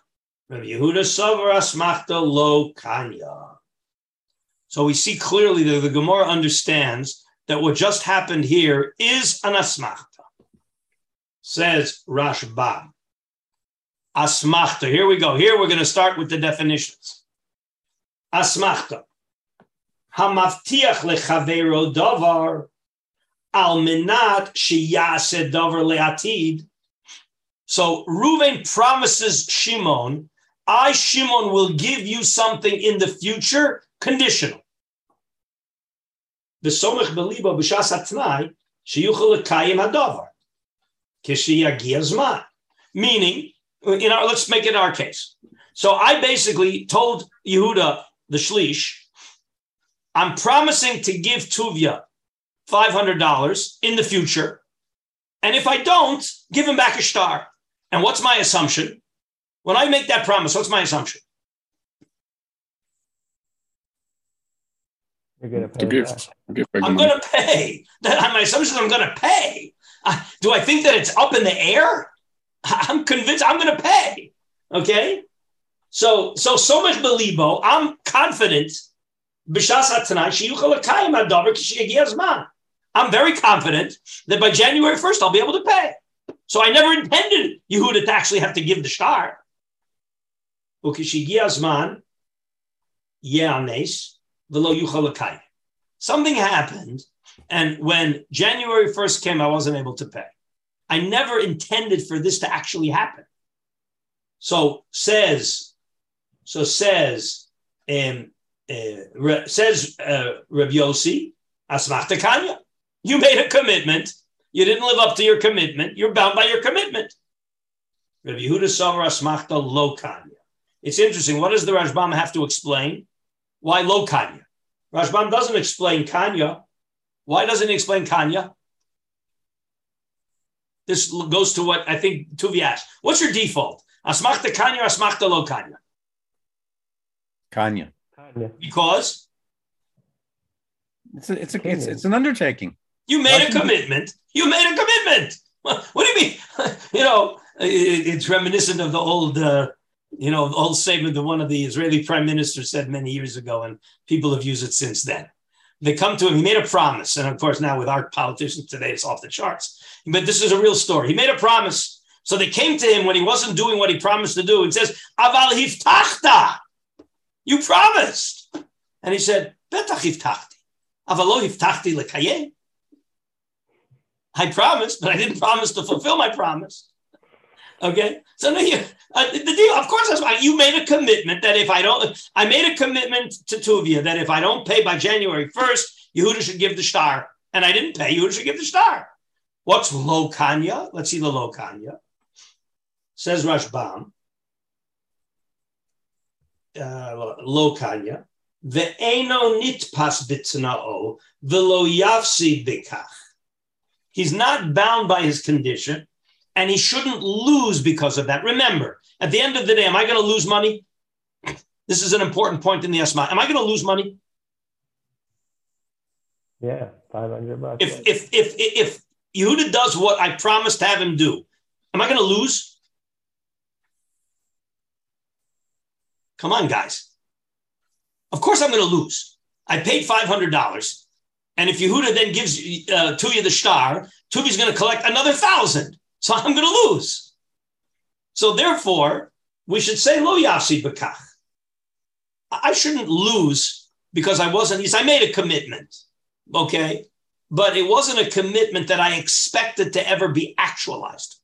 Rabbi Yehuda Sover Asmachta Lo Kanya. So we see clearly that the Gemara understands that what just happened here is an Asmachta. Says Rashbam. Asmachta, here we go. Here we're going to start with the definitions. Asmachta. Hamavtiach lechavero davar al menat sheyaseh davar le'atid. So Reuven promises Shimon, I, Shimon, will give you something in the future, conditional. V'somech beliba b'shas atnai sheyuchel lekayim hadavar k'sheyagi azman. Meaning, let's make it our case. So I basically told Yehuda the Shlish, I'm promising to give Tuvia $500 in the future. And if I don't, give him back a star. And what's my assumption? When I make that promise, what's my assumption? You're gonna pay I'm going to pay. My assumption is I'm going to pay. Do I think that it's up in the air? I'm convinced I'm going to pay. Okay? So much belibo. I'm confident. I'm very confident that by January 1st, I'll be able to pay. So I never intended Yehuda to actually have to give the shtar. Something happened, and when January 1st came, I wasn't able to pay. I never intended for this to actually happen. Says Reb Yossi, Asmachta Kanya, you made a commitment. You didn't live up to your commitment. You're bound by your commitment. Reb Yehuda Sover Asmachta Lokanya. It's interesting. What does the Rashbam have to explain? Why Lokanya? Rashbam doesn't explain Kanya. Why doesn't he explain Kanya? This goes to what I think Tuvi asked. What's your default? Asmachta Kanya, Asmachta Lokanya? Kanya. Because it's an undertaking. You made a commitment. What do you mean? It's reminiscent of the old, old statement that one of the Israeli prime ministers said many years ago, and people have used it since then. They come to him. He made a promise, and of course now with our politicians today, it's off the charts. But this is a real story. He made a promise, so they came to him when he wasn't doing what he promised to do. It says, "Aval hiftachta." You promised. And he said, Betach hiftachti, aval lo hiftachti lekayem. I promised, but I didn't promise to fulfill my promise. Okay? So now the deal, of course, you made a commitment that I made a commitment to Tuvia that if I don't pay by January 1st, Yehuda should give the shtar. And I didn't pay, Yehuda should give the shtar. What's Lokanya? Let's see the Lokanya. Says Rashbam. Lokanya, ve'eno nitpas b'tzna'o ve'lo yafsid b'kach. He's not bound by his condition, and he shouldn't lose because of that. Remember, at the end of the day, am I going to lose money? This is an important point in the Asma. Am I going to lose money? Yeah, $500. If Yehuda does what I promised to have him do, am I going to lose? Come on, guys. Of course I'm going to lose. I paid $500. And if Yehuda then gives Tuvia the shtar, Tuvia's going to collect another $1,000. So I'm going to lose. So therefore, we should say, lo yafsid b'kach. I shouldn't lose because I made a commitment, okay? But it wasn't a commitment that I expected to ever be actualized.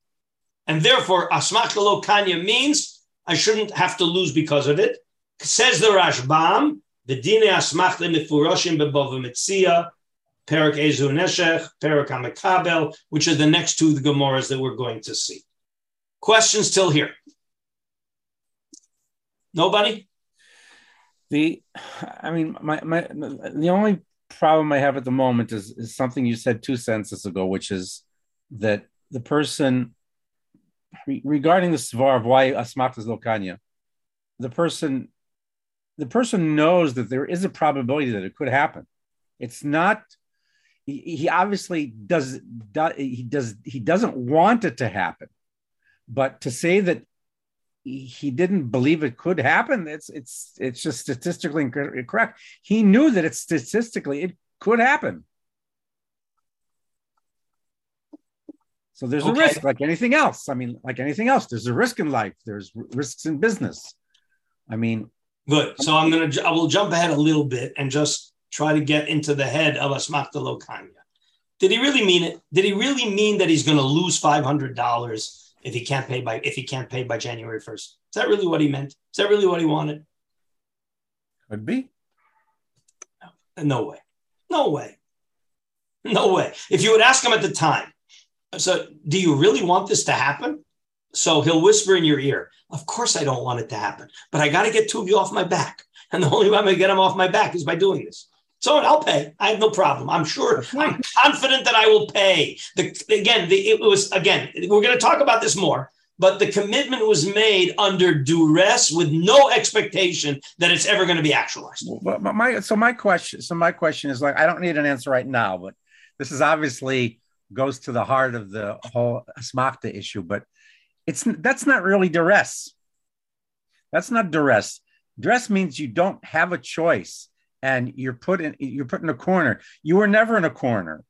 And therefore, asmachta lokanya means I shouldn't have to lose because of it. Says the Rashbam, the Dine Asmachta Mefurashim Bava Metzia, Perak Ezu Neshech, Perak HaMekabel, which are the next two of the Gemaras that we're going to see. Questions till here? Nobody? The only problem I have at the moment is something you said 2 sentences ago, which is that the person, regarding the svar of why asmachta is lokanya, the person knows that there is a probability that it could happen. It's not. He obviously doesn't want it to happen, but to say that he didn't believe it could happen, it's just statistically incorrect. He knew that it could happen. So there's a risk like anything else. There's a risk in life. There's risks in business. Good. So I will jump ahead a little bit and just try to get into the head of Asmachta Lokanya. Did he really mean it? Did he really mean that he's going to lose $500 if he can't pay by January 1st? Is that really what he meant? Is that really what he wanted? Could be. No way. If you would ask him at the time, so do you really want this to happen? So he'll whisper in your ear, of course I don't want it to happen, but I got to get two of you off my back. And the only way I'm going to get them off my back is by doing this. So I'll pay. I have no problem. I'm sure. I'm confident that I will pay. We're going to talk about this more, but the commitment was made under duress with no expectation that it's ever going to be actualized. Well, my question is, like, I don't need an answer right now, but this is obviously goes to the heart of the whole Asmachta issue, but that's not really duress. That's not duress. Duress means you don't have a choice. And you're put in a corner. You were never in a corner.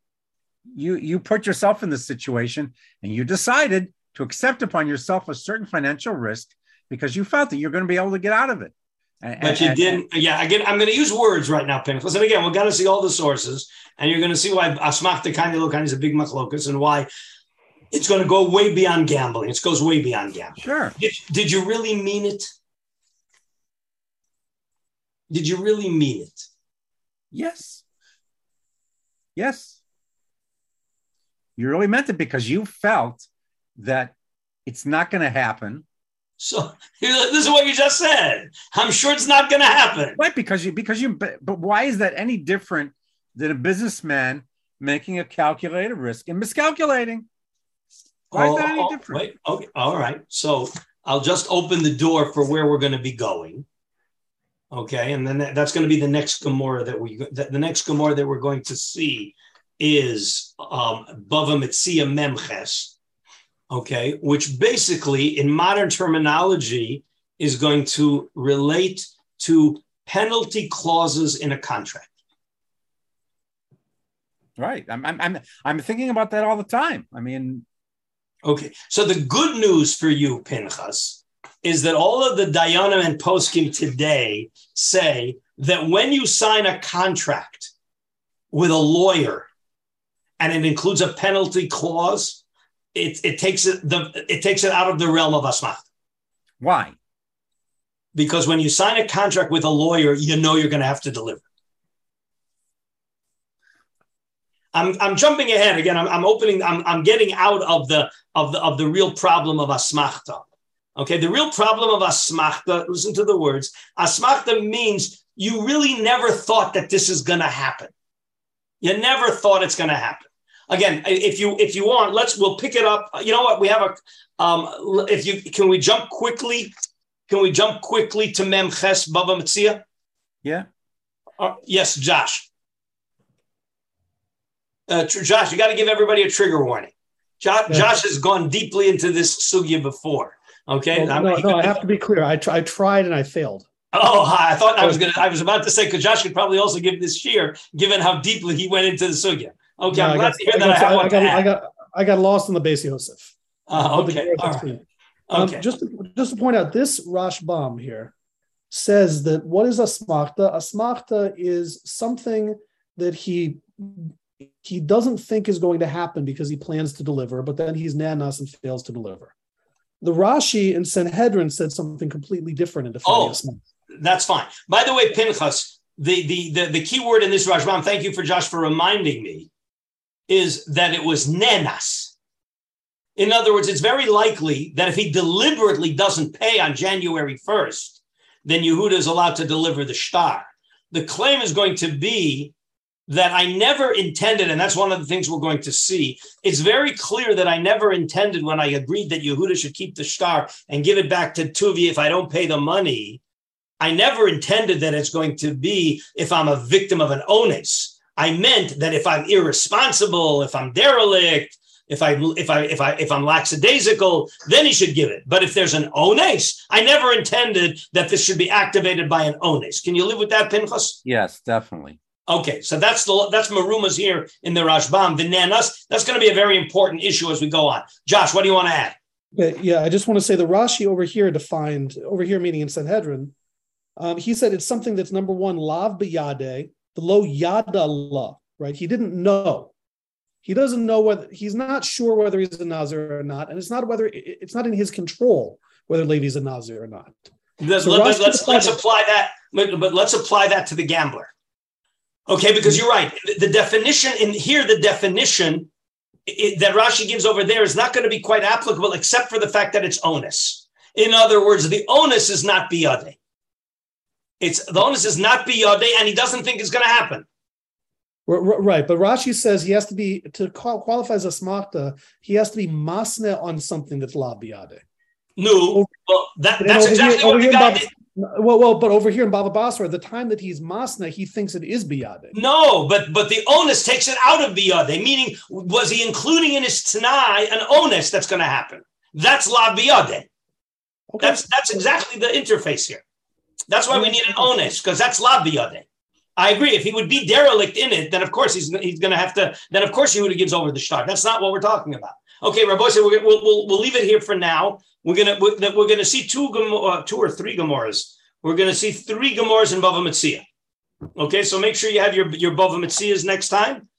You put yourself in this situation, and you decided to accept upon yourself a certain financial risk because you felt that you're going to be able to get out of it. But you didn't. Yeah, again, I'm going to use words right now, Pinchas. And again, we're going to see all the sources, and you're going to see why Asmachta Lokanya is a big machlokus and why it's going to go way beyond gambling. It goes way beyond gambling. Sure. Did you really mean it? Did you really mean it? Yes. You really meant it because you felt that it's not going to happen. So this is what you just said. I'm sure it's not going to happen. Right, but why is that any different than a businessman making a calculated risk and miscalculating? Why is that any different? Wait, okay, all right. So I'll just open the door for where we're going to be going. Okay, and then that's going to be the next Gemara that we're going to see is Bava Metzia Memches, okay, which basically in modern terminology is going to relate to penalty clauses in a contract. Right, I'm thinking about that all the time. I mean, okay, so the good news for you, Pinchas, is that all of the Dayanim and Poskim today say that when you sign a contract with a lawyer and it includes a penalty clause, it takes it out of the realm of Asmachta. Why? Because when you sign a contract with a lawyer, you know you're going to have to deliver. I'm jumping ahead again. I'm getting out of the real problem of Asmachta. Okay, the real problem of Asmachta, listen to the words, Asmachta means you really never thought that this is going to happen. You never thought it's going to happen. Again, if you want, we'll pick it up. You know what, we have a, can we jump quickly to Memches Bava Metzia? Yeah. Yes, Josh. Josh, you got to give everybody a trigger warning. Josh has gone deeply into this sugya before. Okay. Well, no, I have to be clear. I tried and I failed. Oh, I thought I was about to say, because Josh could probably also give this year, given how deeply he went into the sugya. Okay, no, I got lost in the Beis Yosef. Okay, all right. Okay. Just to point out, this Rashbam here says that what is Asmachta? Asmachta is something that he doesn't think is going to happen because he plans to deliver, but then he's nanas and fails to deliver. The Rashi in Sanhedrin said something completely different in defining Asmachta. That's fine. By the way, Pinchas, the key word in this Rashbam, thank you for Josh for reminding me, is that it was nenas. In other words, it's very likely that if he deliberately doesn't pay on January 1st, then Yehuda is allowed to deliver the shtar. The claim is going to be that I never intended, and that's one of the things we're going to see. It's very clear that I never intended when I agreed that Yehuda should keep the shtar and give it back to Tuvi if I don't pay the money. I never intended that it's going to be if I'm a victim of an ones. I meant that if I'm irresponsible, if I'm derelict, if I'm lackadaisical, then he should give it. But if there's an ones, I never intended that this should be activated by an ones. Can you live with that, Pinchas? Yes, definitely. Okay, so that's Maruma's here in the Rashbam, the Nanas. That's going to be a very important issue as we go on. Josh, what do you want to add? Yeah, I just want to say the Rashi over here meaning in Sanhedrin, he said it's something that's number one, lav biyade, the lo yada la, right? He didn't know. He doesn't know whether, he's not sure whether he's a Nazir or not, and it's not in his control whether Levi's a Nazir or not. Let's apply that to the gambler. Okay, because you're right. The definition in here, that Rashi gives over there is not going to be quite applicable, except for the fact that it's onus. In other words, the onus is not biyadeh. And he doesn't think it's going to happen. Right, but Rashi says he has to be, to qualify as asmachta, he has to be masne on something that's la biyadeh. No, well, that's exactly what the guy did. Well, but over here in Bava Basra, the time that he's masna, he thinks it is biyadeh. No, but the onus takes it out of biyadeh, meaning was he including in his t'nai an onus that's going to happen? That's la biyadeh. Okay. That's exactly the interface here. That's why we need an onus, because that's la biyadeh. I agree. If he would be derelict in it, then of course he's going to have to. Then of course Yehuda gives over the shtar. That's not what we're talking about. Okay, Rabbi, so we'll leave it here for now. We're gonna see two or three Gemaras. We're gonna see three Gemaras in Bava Metzia. Okay, so make sure you have your Bava Metzias next time.